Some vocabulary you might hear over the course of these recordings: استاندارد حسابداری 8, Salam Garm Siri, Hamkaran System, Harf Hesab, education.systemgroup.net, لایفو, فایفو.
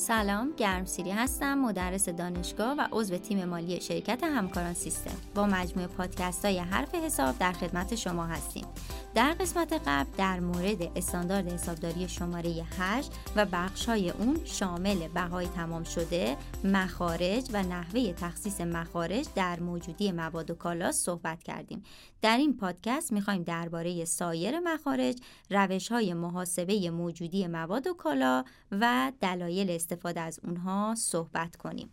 سلام، گرم سیری هستم، مدرس دانشگاه و عضو تیم مالی شرکت همکاران سیستم. با مجموعه پادکست‌های حرف حساب در خدمت شما هستیم. در قسمت قبل در مورد استاندارد حسابداری شماره 8 و بخش‌های اون شامل بهای تمام شده، مخارج و نحوه تخصیص مخارج در موجودی مواد و کالا صحبت کردیم. در این پادکست می‌خوایم درباره سایر مخارج، روش‌های محاسبه موجودی مواد و کالا و دلایل استفاده از اونها صحبت کنیم.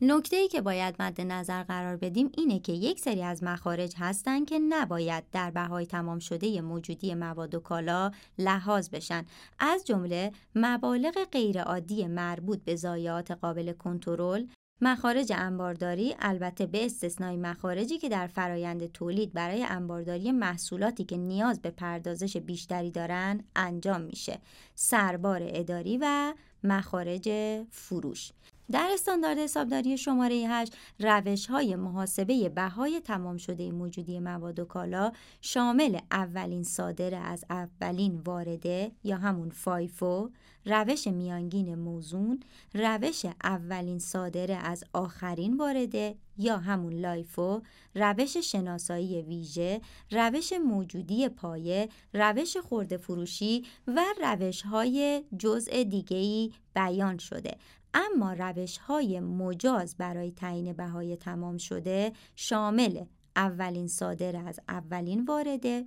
نکته‌ای که باید مد نظر قرار بدیم اینه که یک سری از مخارج هستن که نباید در بهای تمام شده موجودی مواد و کالا لحاظ بشن، از جمله مبالغ غیرعادی مربوط به ضایعات قابل کنترل، مخارج انبارداری، البته به استثنای مخارجی که در فرایند تولید برای انبارداری محصولاتی که نیاز به پردازش بیشتری دارن انجام میشه، سربار اداری و مخارج فروش. در استاندارد حسابداری شماره 8 روش‌های محاسبه بهای تمام شده موجودی مواد و کالا شامل اولین صادره از اولین وارده یا همون فایفو، روش میانگین موزون، روش اولین صادره از آخرین وارده یا همون لایفو، روش شناسایی ویژه، روش موجودی پایه، روش خرده فروشی و روش‌های جزء دیگه‌ای بیان شده. اما روش‌های مجاز برای تعیین بهای تمام شده شامل اولین صادره از اولین وارده،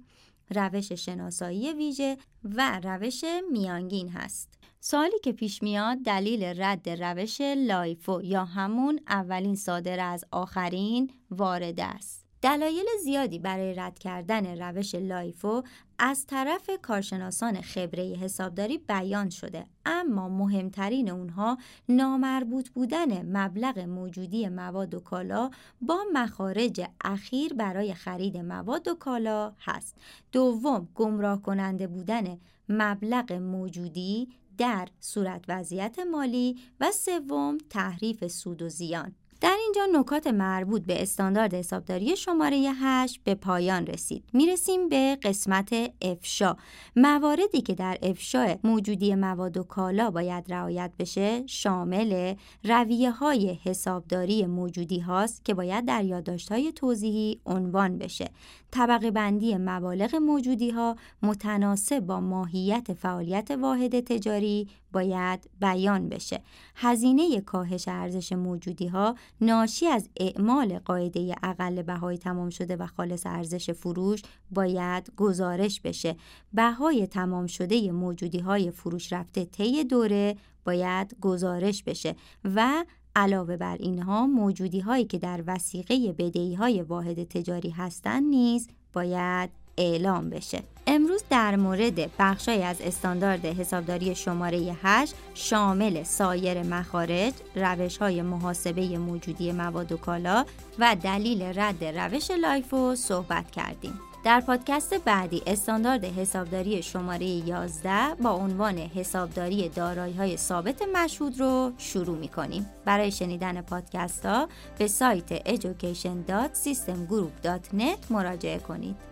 روش شناسایی ویژه و روش میانگین هست. سوالی که پیش میاد دلیل رد روش لایفو یا همون اولین صادره از آخرین وارده است. دلایل زیادی برای رد کردن روش لایفو از طرف کارشناسان خبره حسابداری بیان شده، اما مهمترین اونها نامربوط بودن مبلغ موجودی مواد و کالا با مخارج اخیر برای خرید مواد و کالا هست. دوم، گمراه کننده بودن مبلغ موجودی در صورت وضعیت مالی و سوم، تحریف سود و زیان. در اینجا نکات مربوط به استاندارد حسابداری شماره 8 به پایان رسید. میرسیم به قسمت افشا. مواردی که در افشای موجودی مواد و کالا باید رعایت بشه شامل رویه‌های حسابداری موجودی هاست که باید در یادداشت‌های توضیحی عنوان بشه. طبقه بندی مبالغ موجودی ها متناسب با ماهیت فعالیت واحد تجاری باید بیان بشه. هزینه کاهش ارزش موجودی ها ناشی از اعمال قاعده اقل بهای تمام شده و خالص ارزش فروش باید گزارش بشه. بهای تمام شده موجودی های فروش رفته طی دوره باید گزارش بشه و علاوه بر اینها موجودی هایی که در وثیقه بدهی های واحد تجاری هستند نیز باید اعلام بشه. امروز در مورد بخشای از استاندارد حسابداری شماره 8 شامل سایر مخارج، روش‌های محاسبه موجودی مواد و کالا و دلیل رد روش لایفو صحبت کردیم. در پادکست بعدی استاندارد حسابداری شماره 11 با عنوان حسابداری دارایی‌های ثابت مشهود رو شروع می‌کنیم. برای شنیدن پادکست‌ها به سایت education.systemgroup.net مراجعه کنید.